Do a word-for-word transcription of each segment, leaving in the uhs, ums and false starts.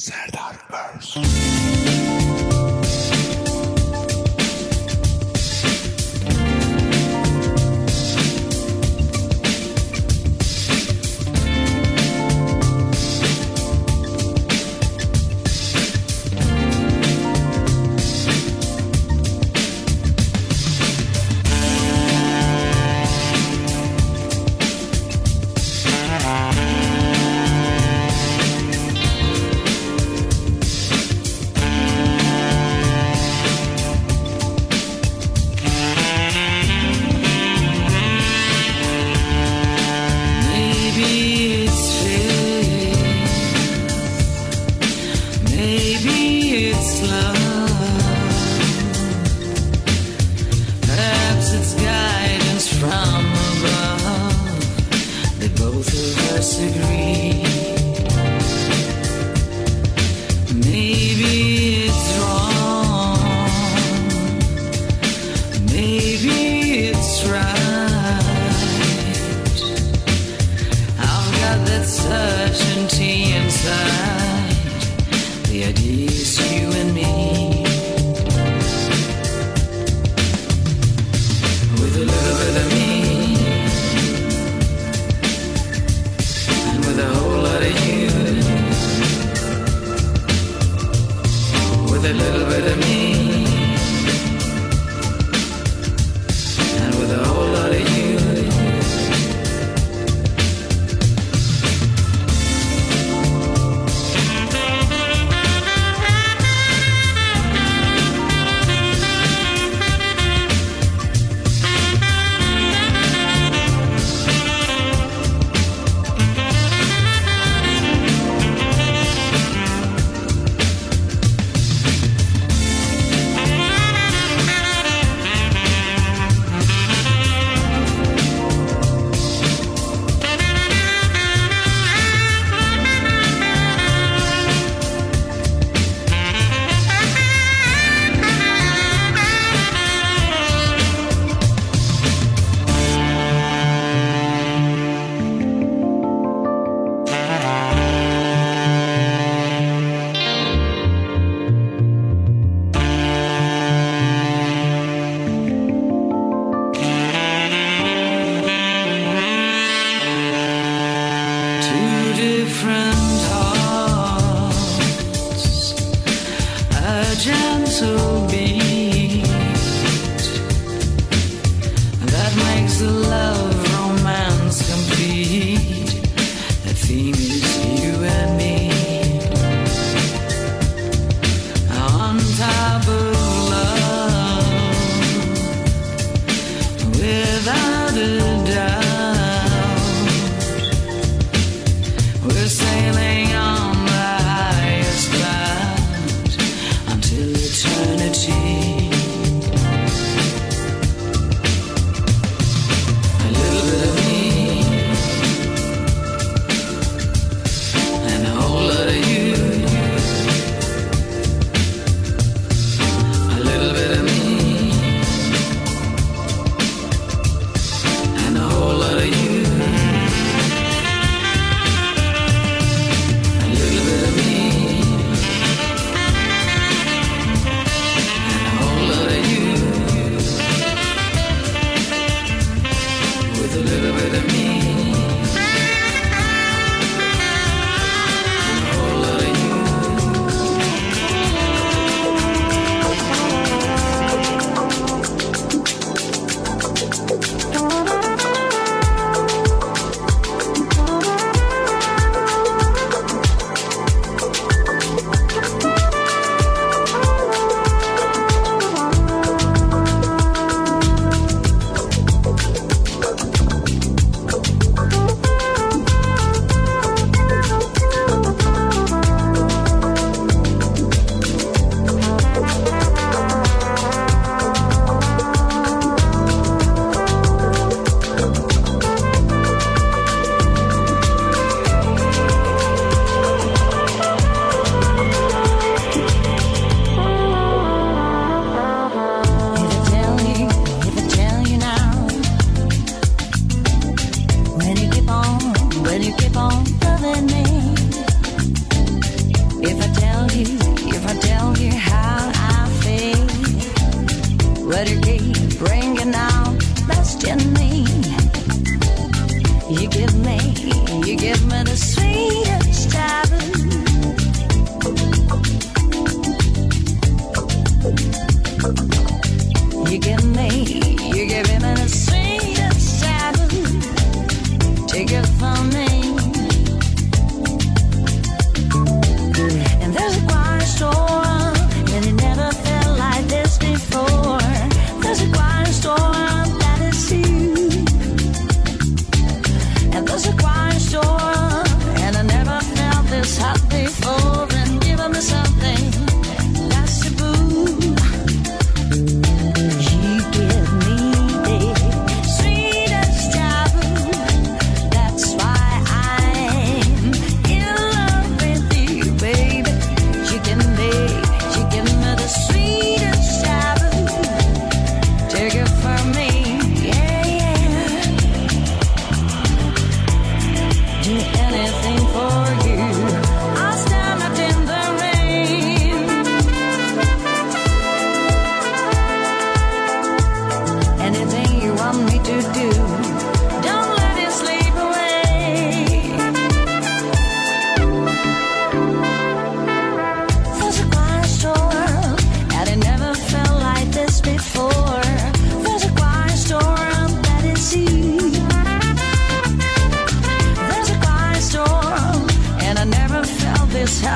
Serdar Ors. Maybe it's love, perhaps it's guidance from above. They both of us agree. Maybe it's wrong, maybe it's right. I've got that certainty inside. The idea is you and me, with a little bit of me, and with a whole lot of you, with a little bit of me, and with a whole lot of you. Different hearts, a gentle beat that makes the love romance complete. The theme is you and me, on top of love, without a doubt. We're sailing on the highest cloud until eternity.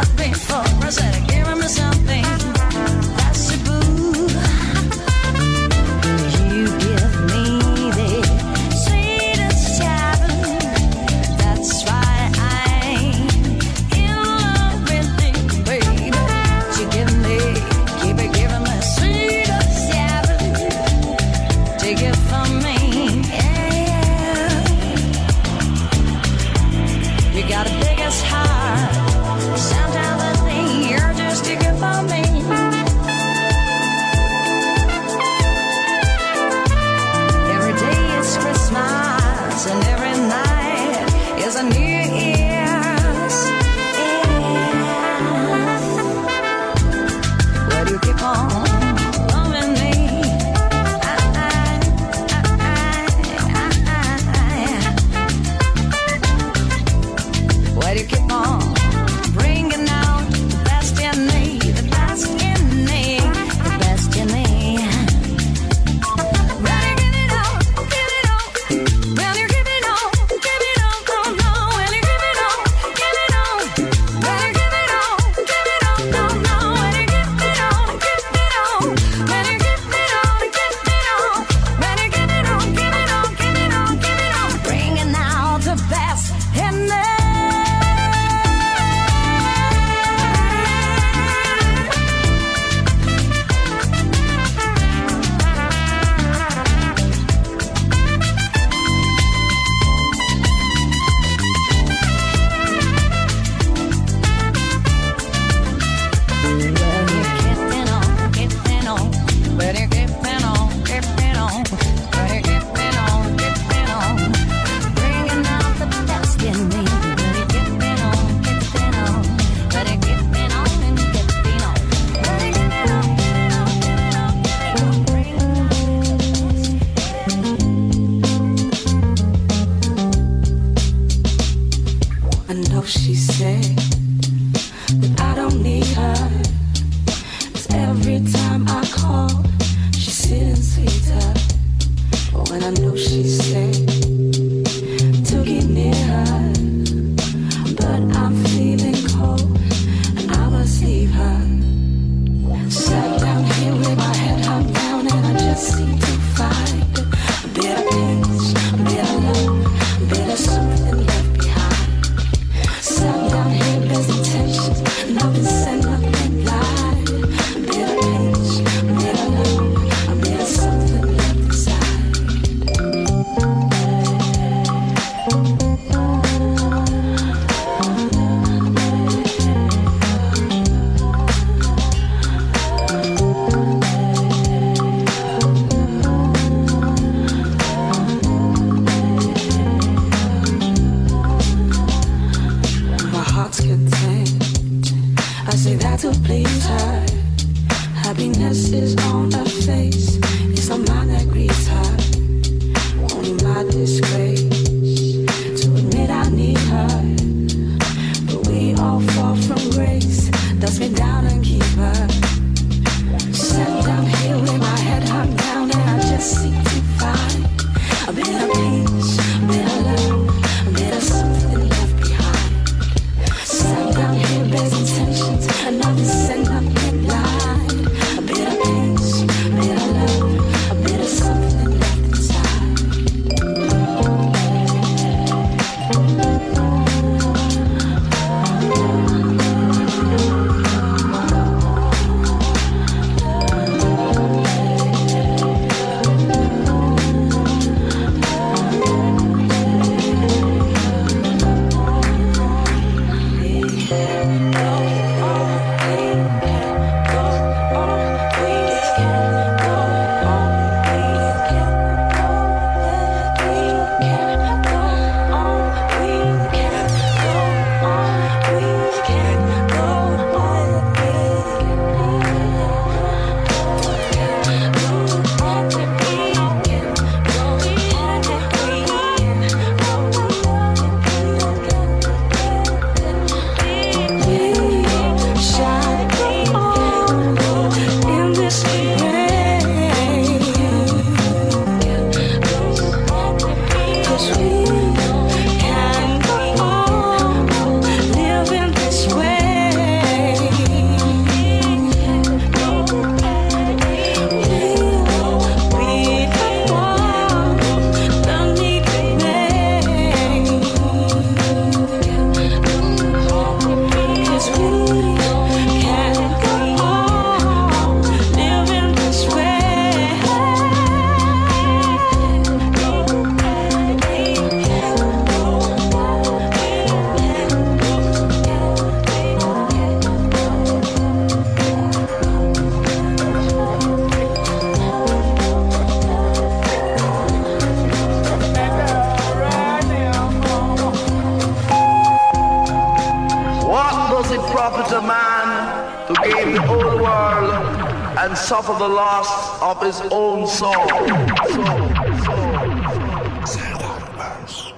stop before I said I give him something that's a boo. You give me the sweetest time. That's why I'm in love with you, baby. You give me, keep it giving me sweetest time. Take it from me, yeah, yeah. You got a biggest heart. Sometimes I think you're just too good for me. Every day is Christmas, and every night is a New Year's Eve. Where do you keep on loving me? I, I, I, I, I. Where do you keep on? Oh, man to gain the whole world and suffer the loss of his own soul. Serdar Ors. Okay.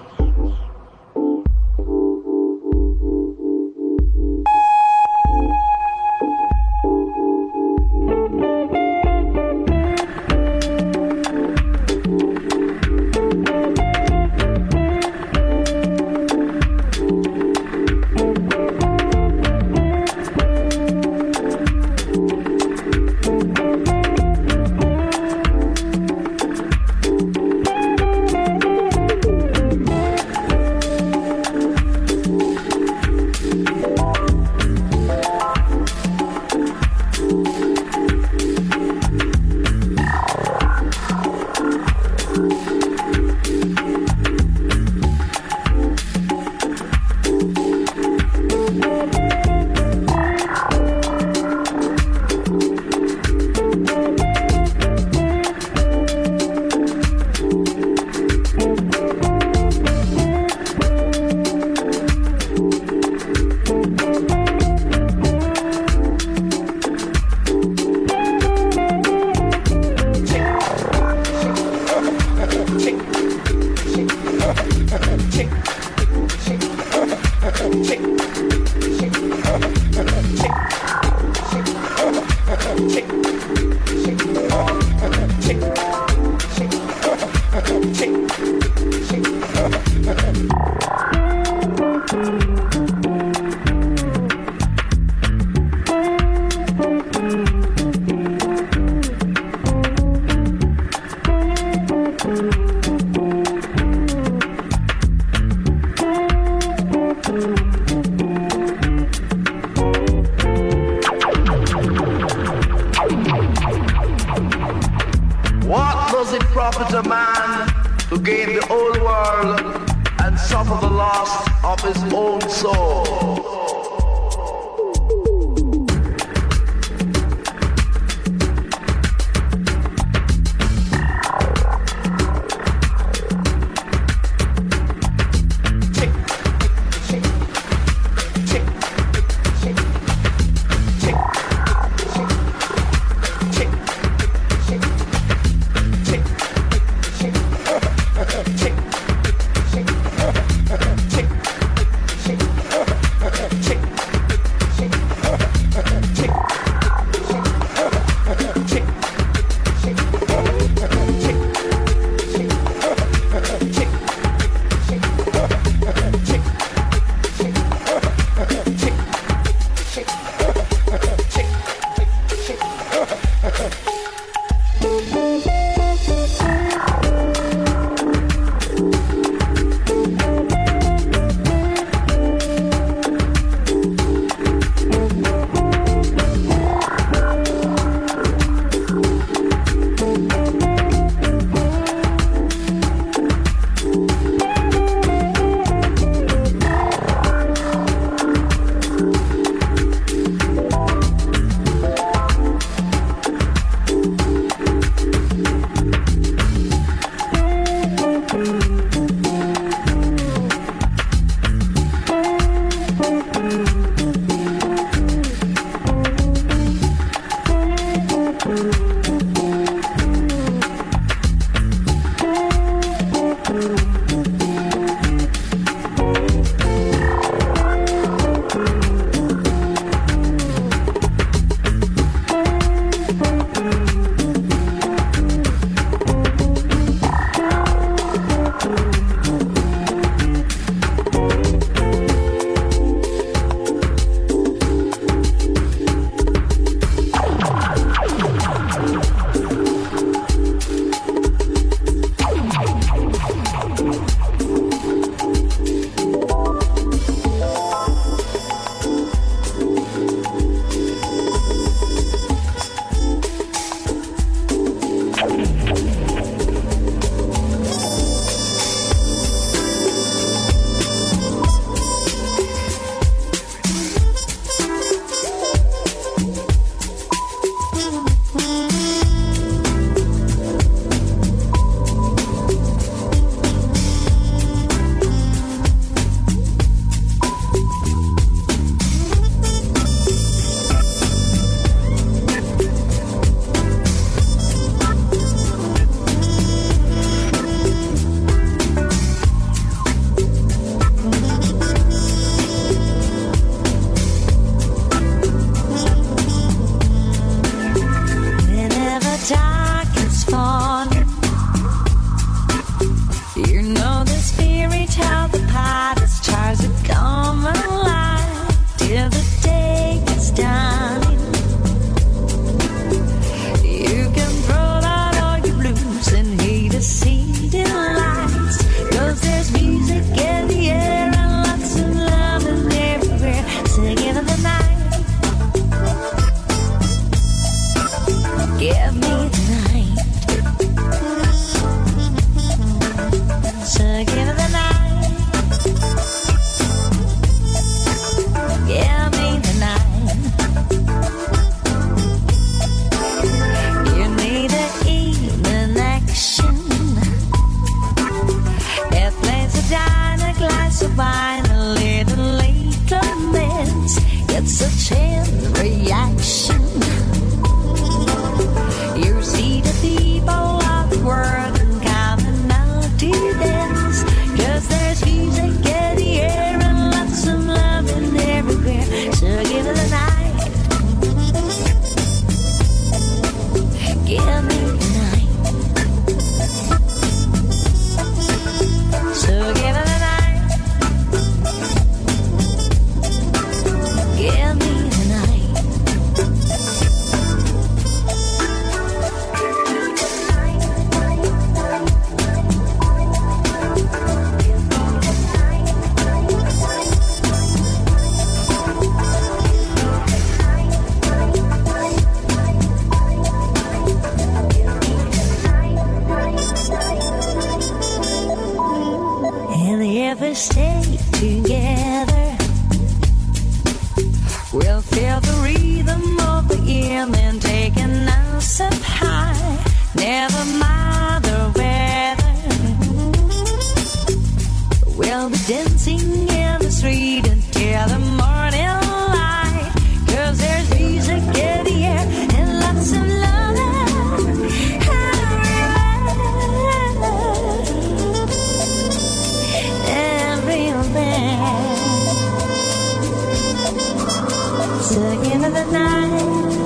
end of the night,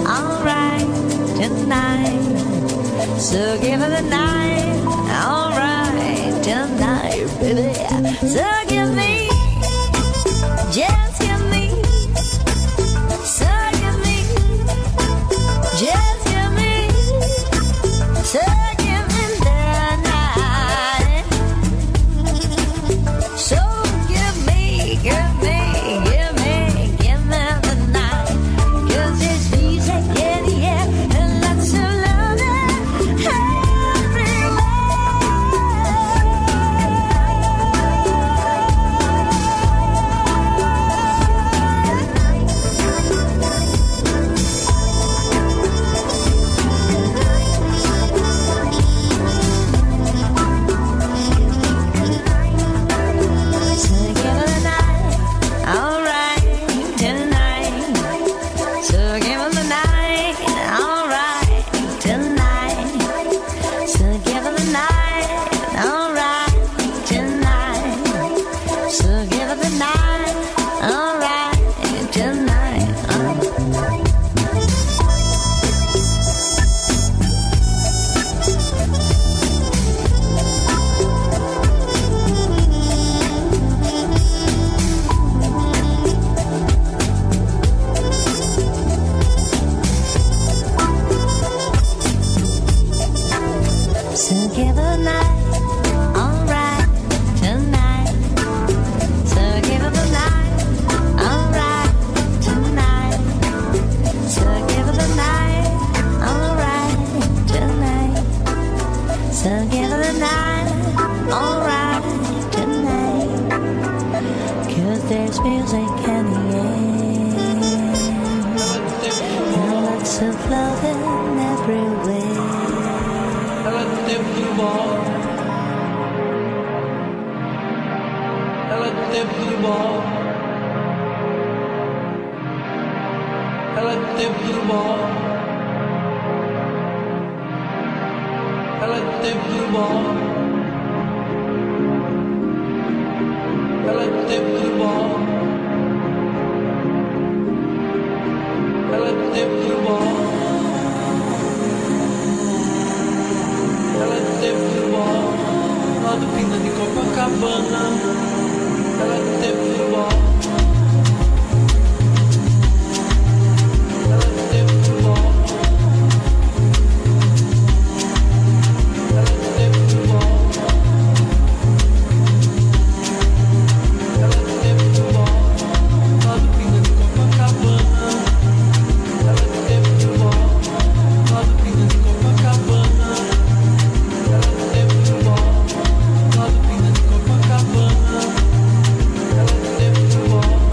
alright, tonight. So give me the night, alright, tonight, baby. So give me, just give me. So give me, just give me. So give me the night. So give me, give me, give me, give me the night. 'Cause it's music in the air and lots of love everywhere. So give me the night, alright, tonight. So give me the night, alright, tonight. So give me the night, alright, tonight. So give me the night, alright, tonight. Oh. So give a night, alright, tonight. So give a night, alright, tonight. So give a night, alright, tonight. So give a night, alright, tonight. 'Cause there's music in the air and lots of loving everywhere. Ela teve de bola, ela teve de bola, ela teve de bola, ela teve de bola, ela teve de bola, ela teve de bola. Ela teve futebol lá do Pina de Copacabana. Ela teve futebol. Thank you.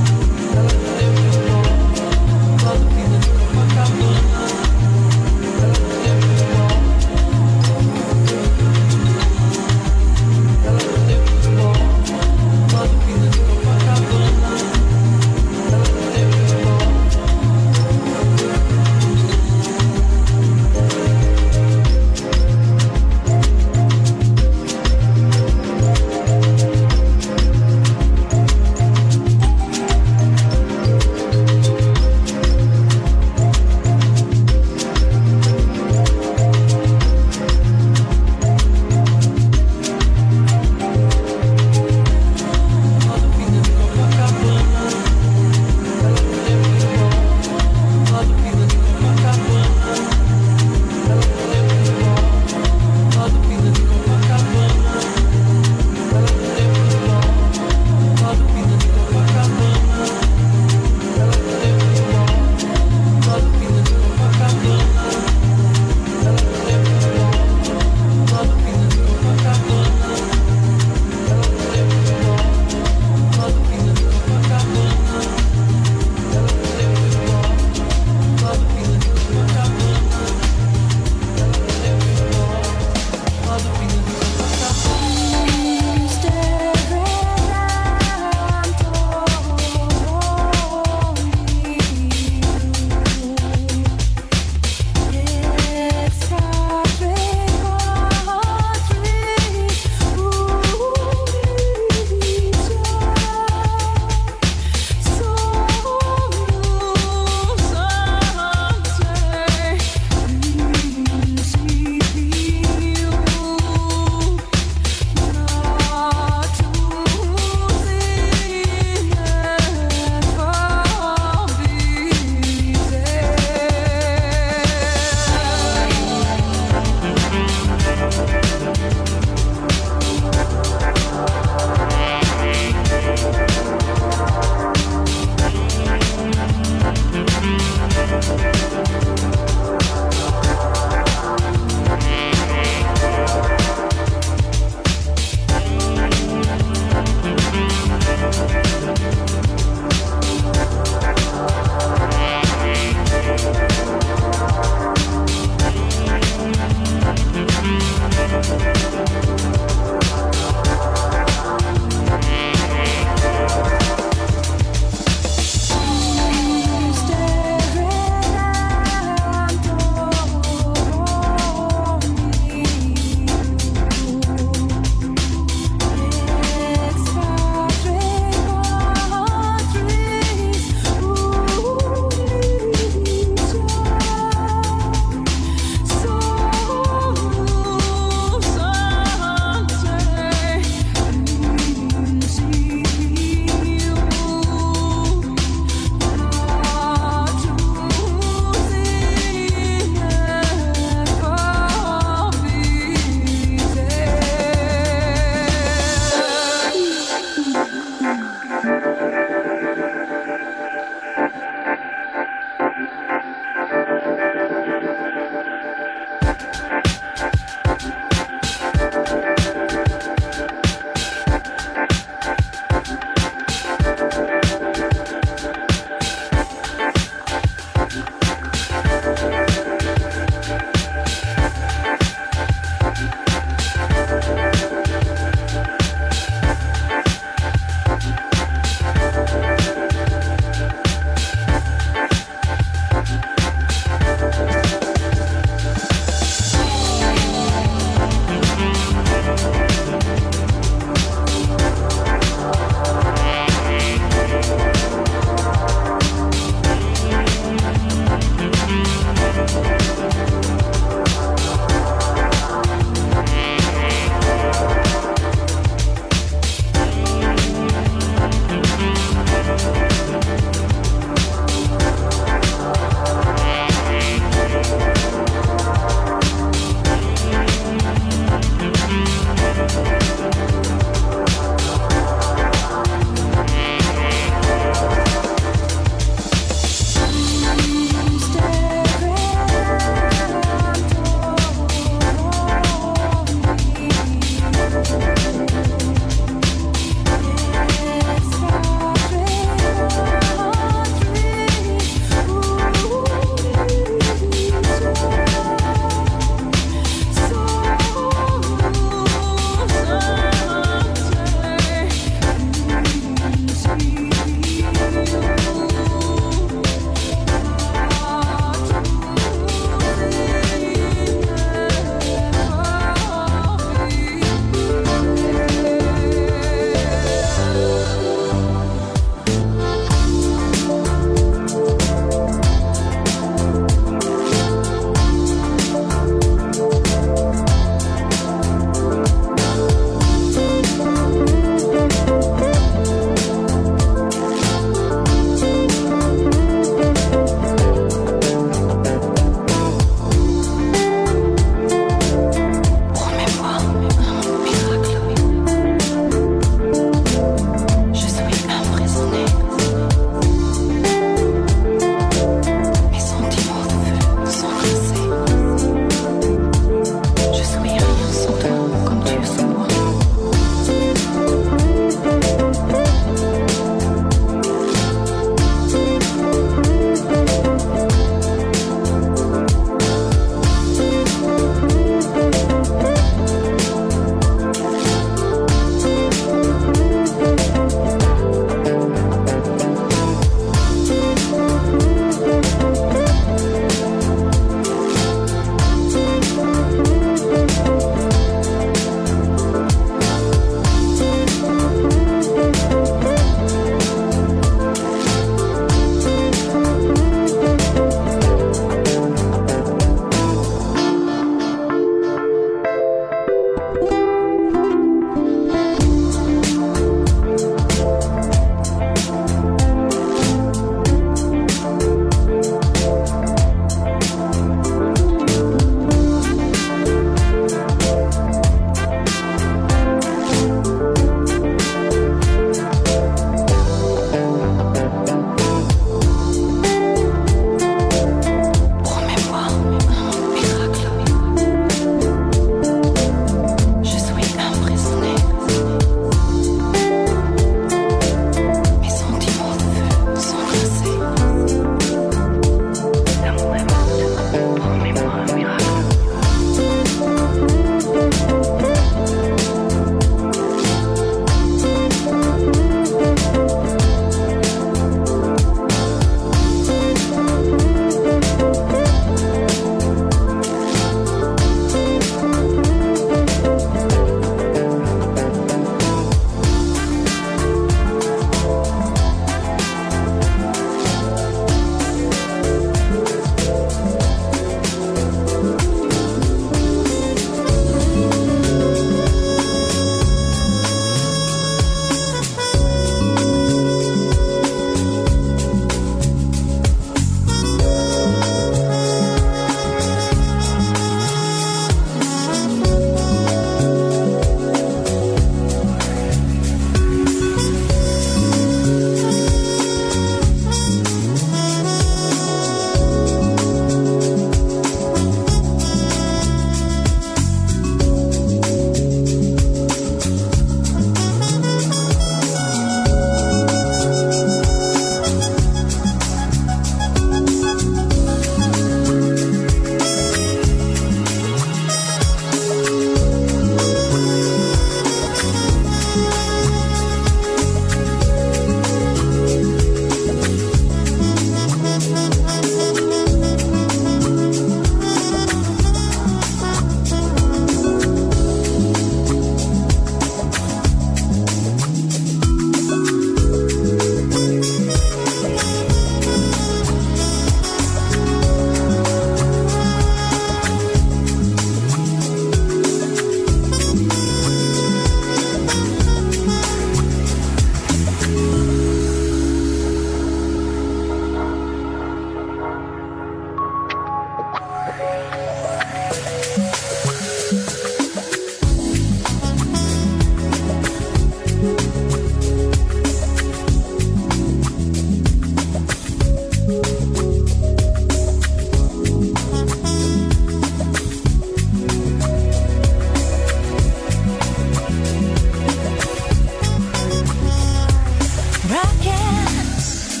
rockets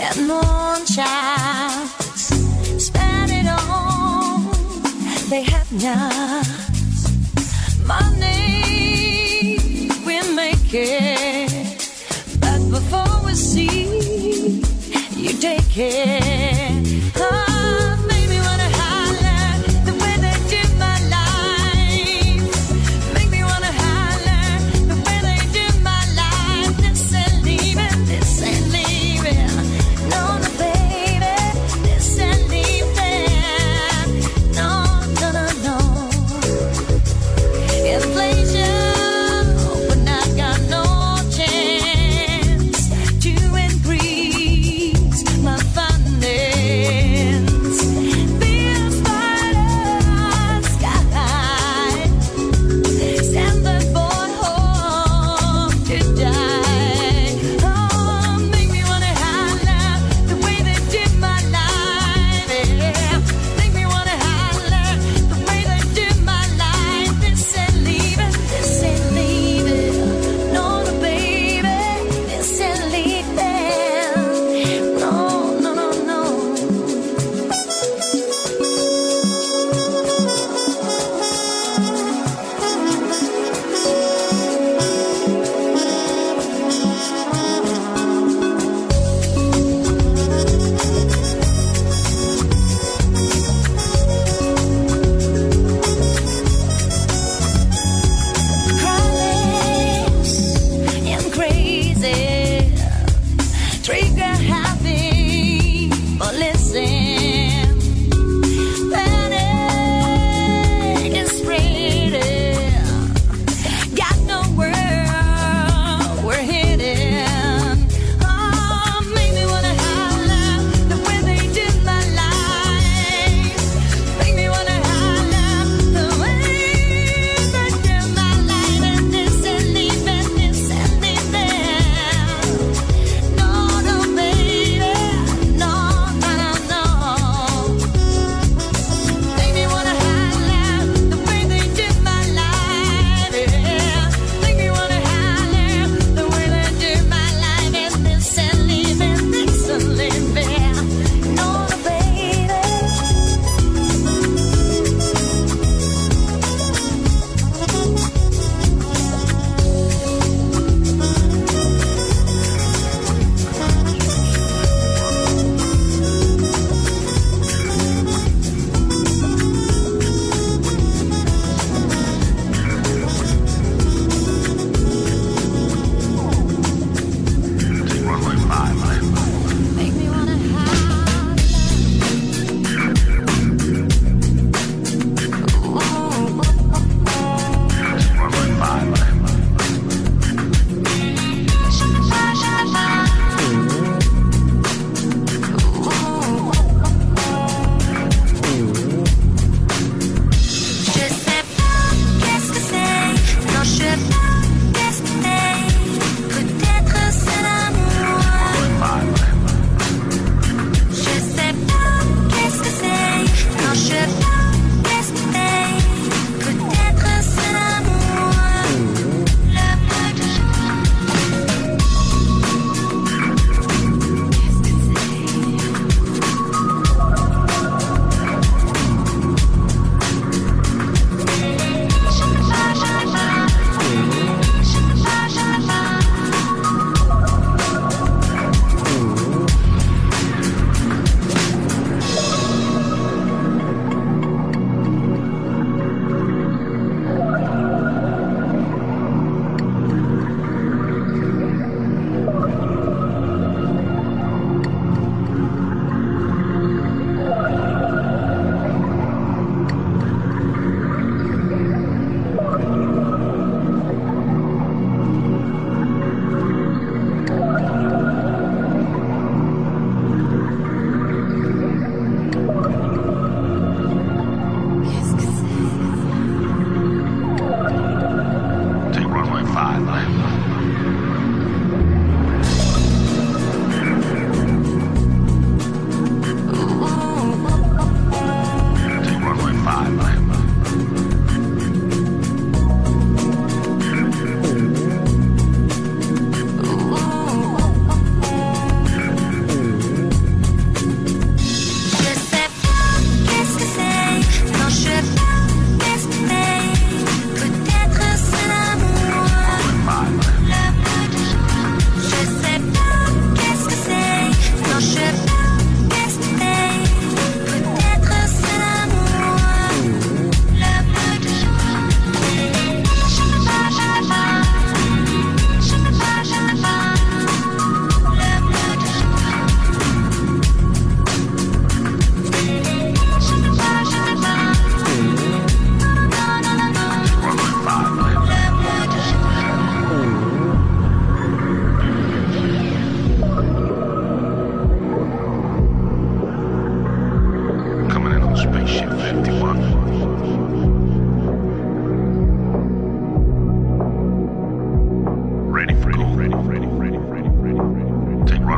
and moonshots, spend it all. They have not money, we make it, but before we see, you take it. Oh. Sunday.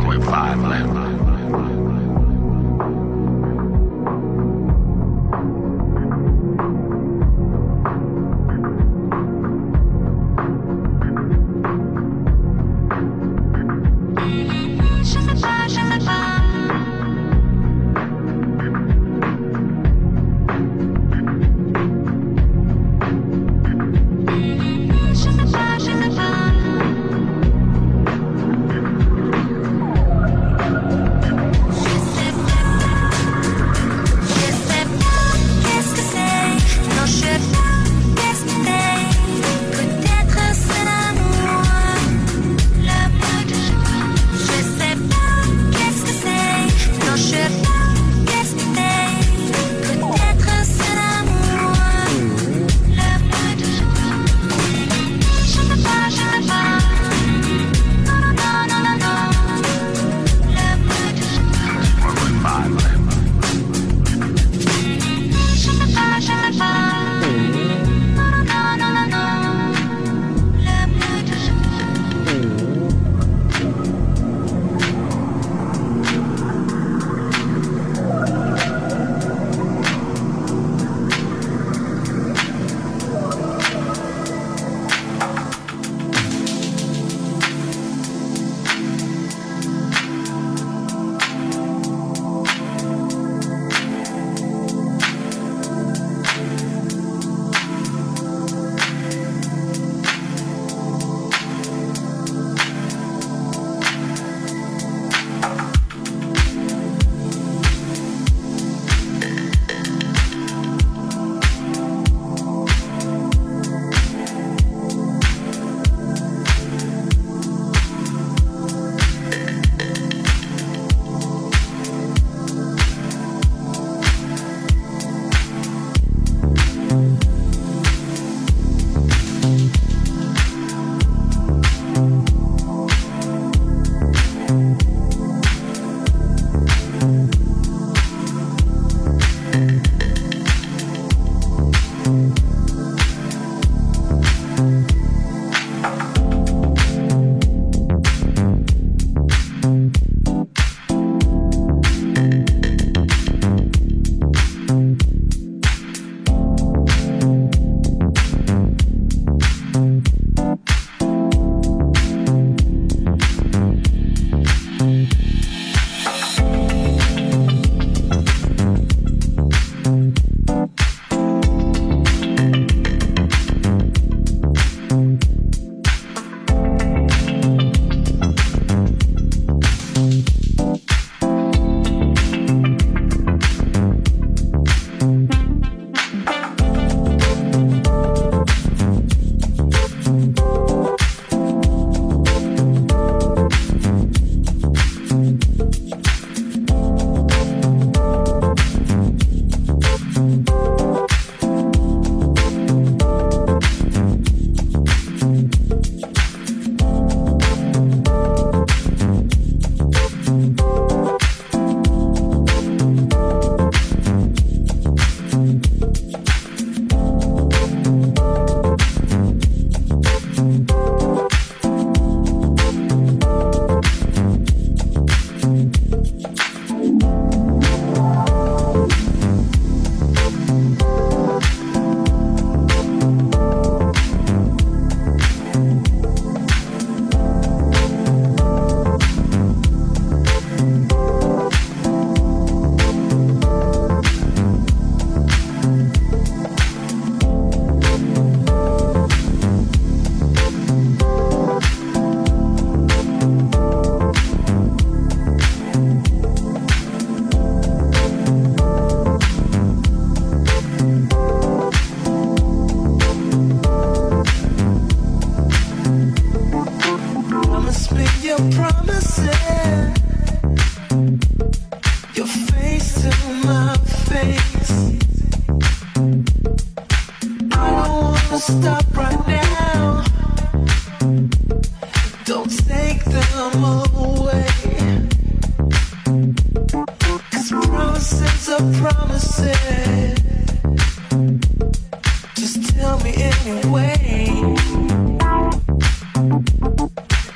one with five left.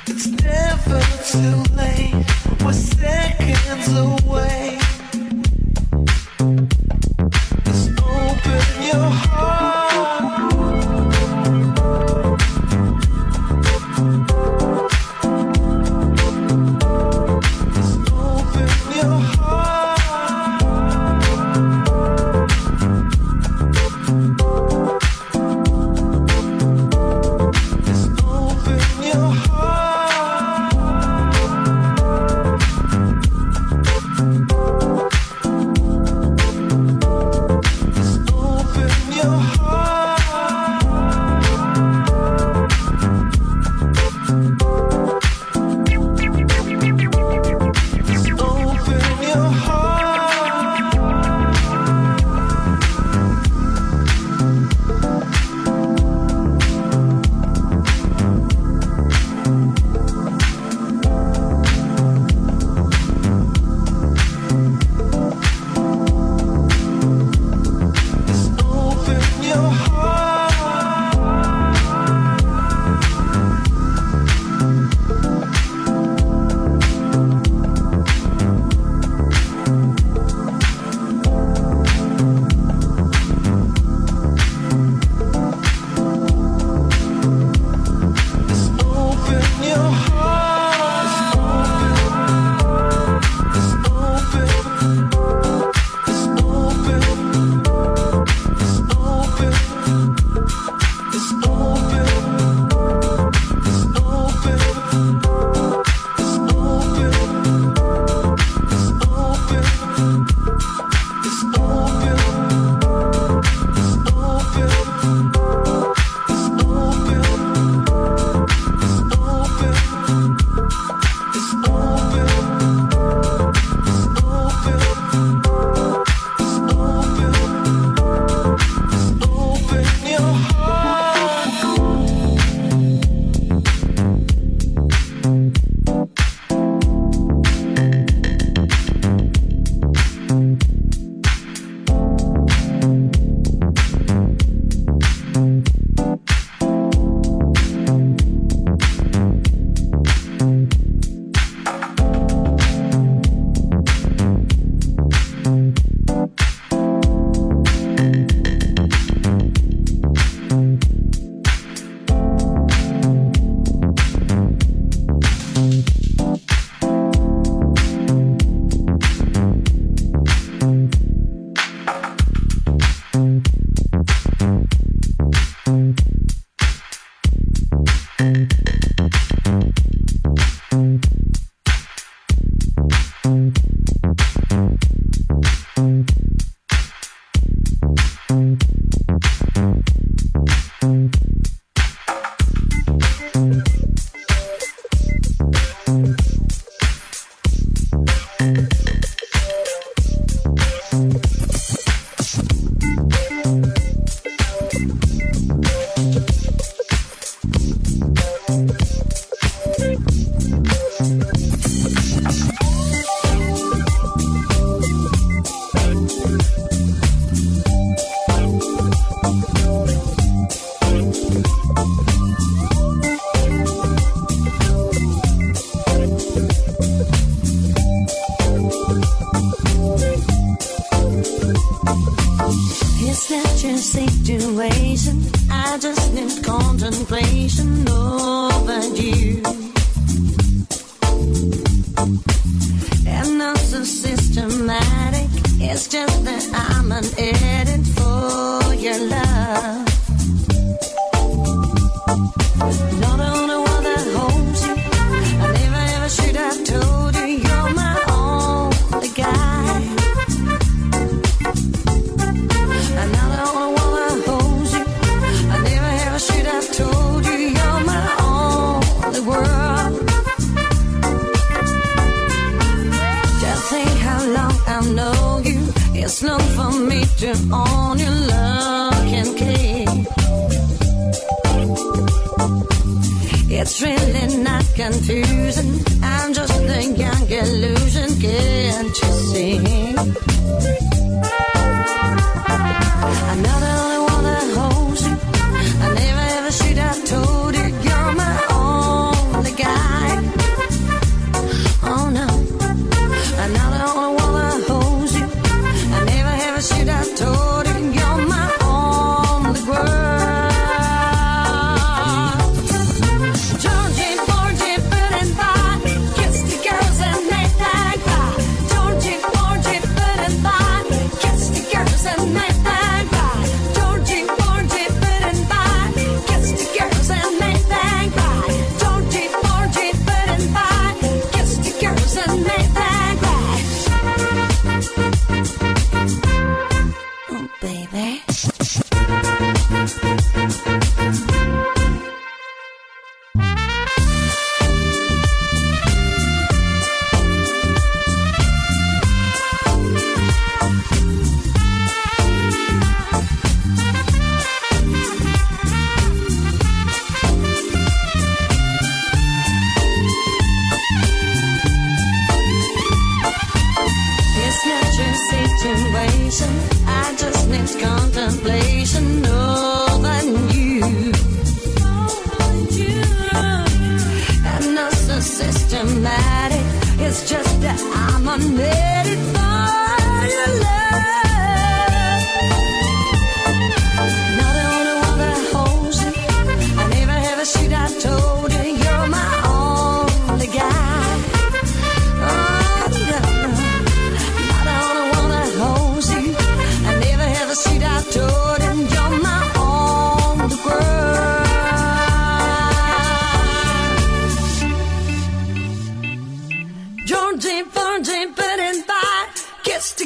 It's never too late.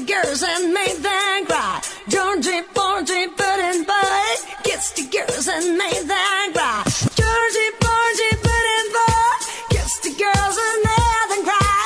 Girls and made them cry.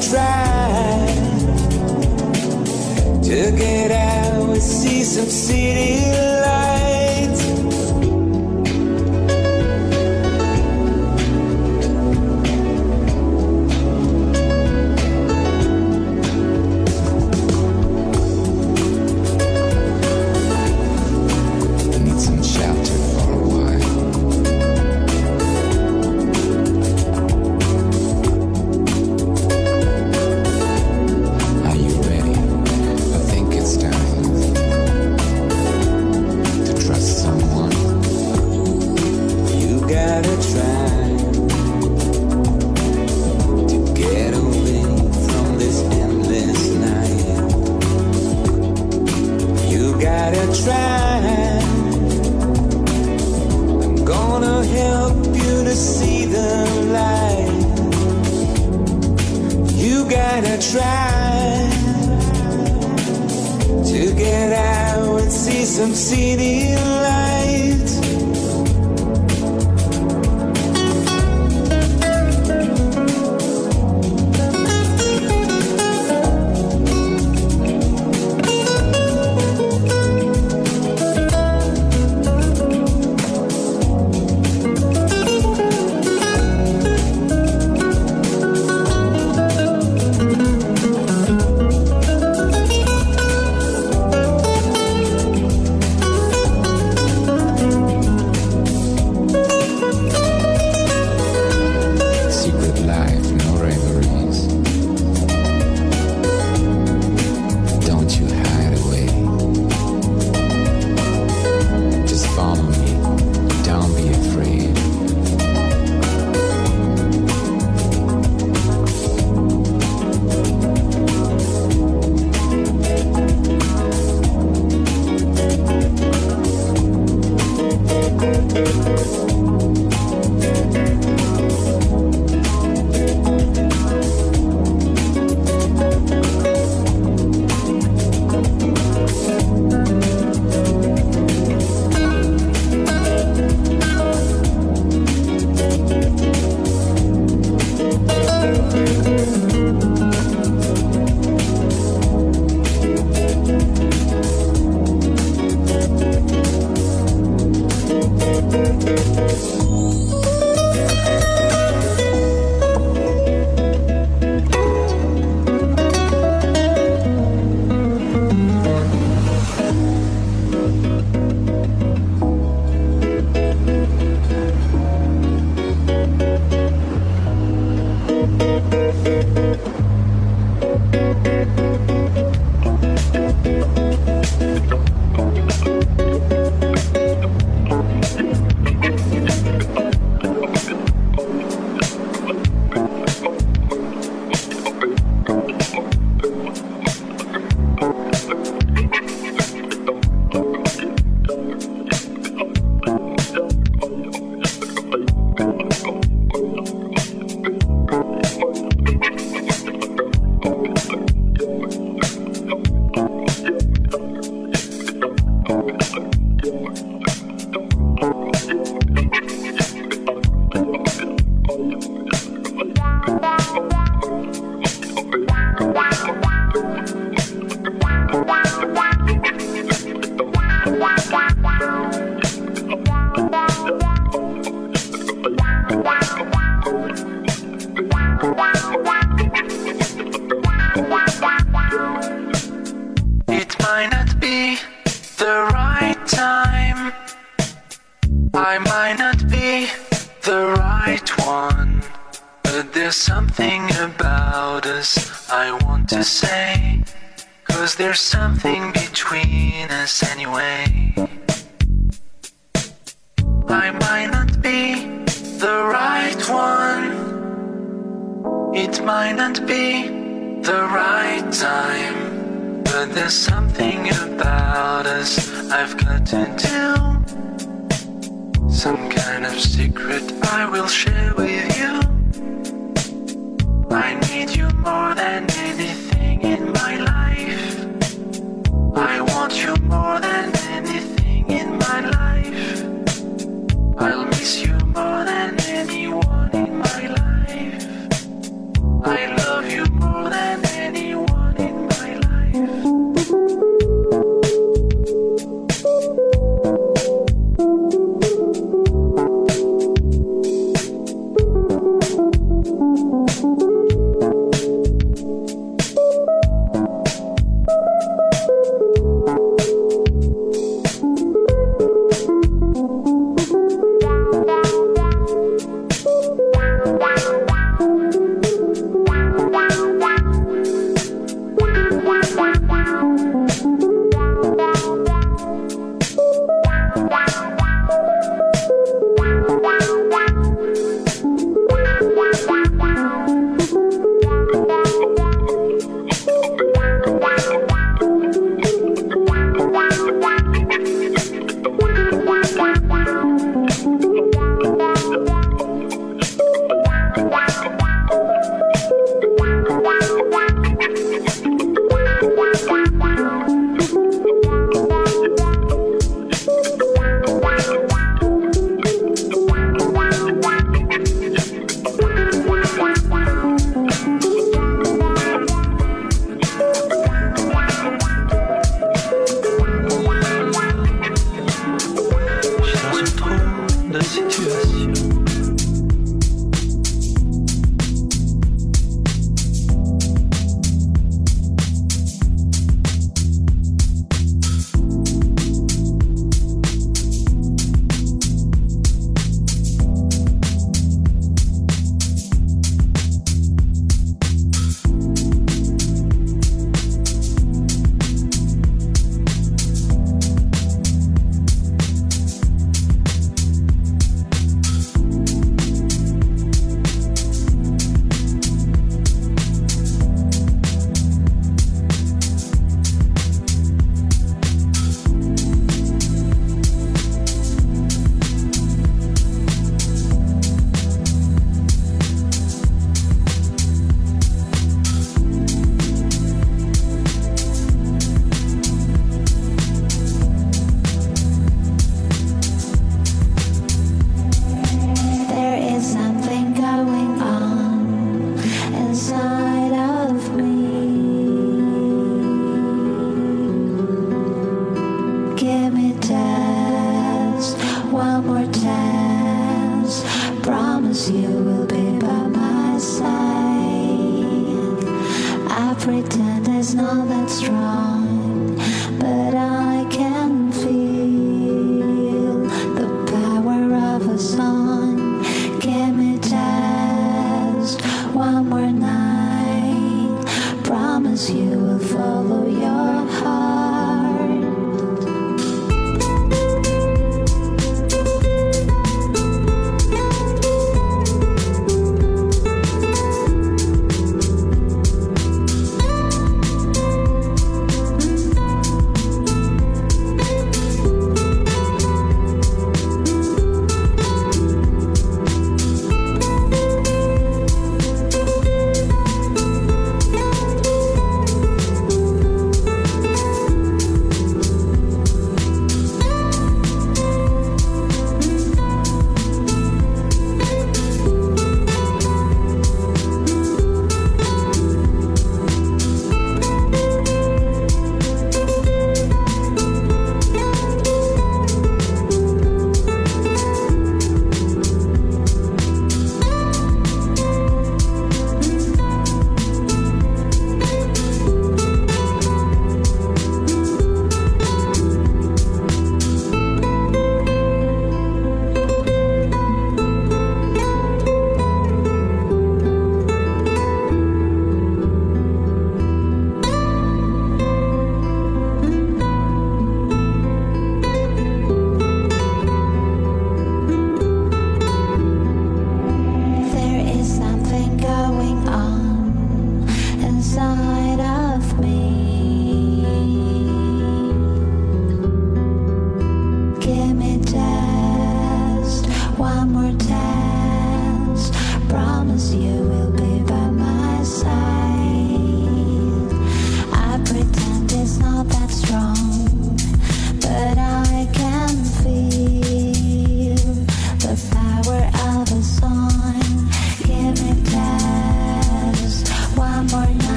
try to get out and see some city lights. I need some shelter for a while. Are you ready? I think it's time to trust someone. You gotta try to get away from this endless night. You gotta try. I'm gonna help you to see the light. You gotta try to get out and see some city lights. I love you more. will be by my side. I pretend it's not that strong, but I can feel the power of a song. Give me just one more night. Promise you will follow your heart.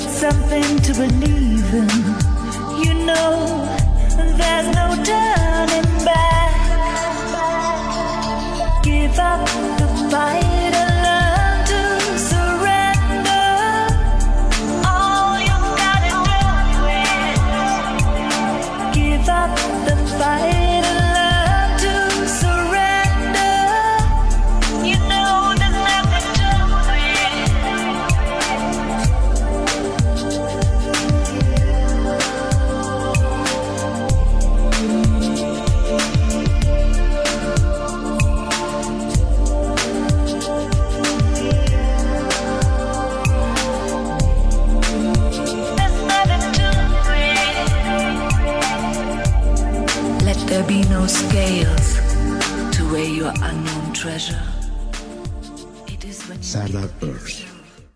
Something to believe in, you know Serdar Ors.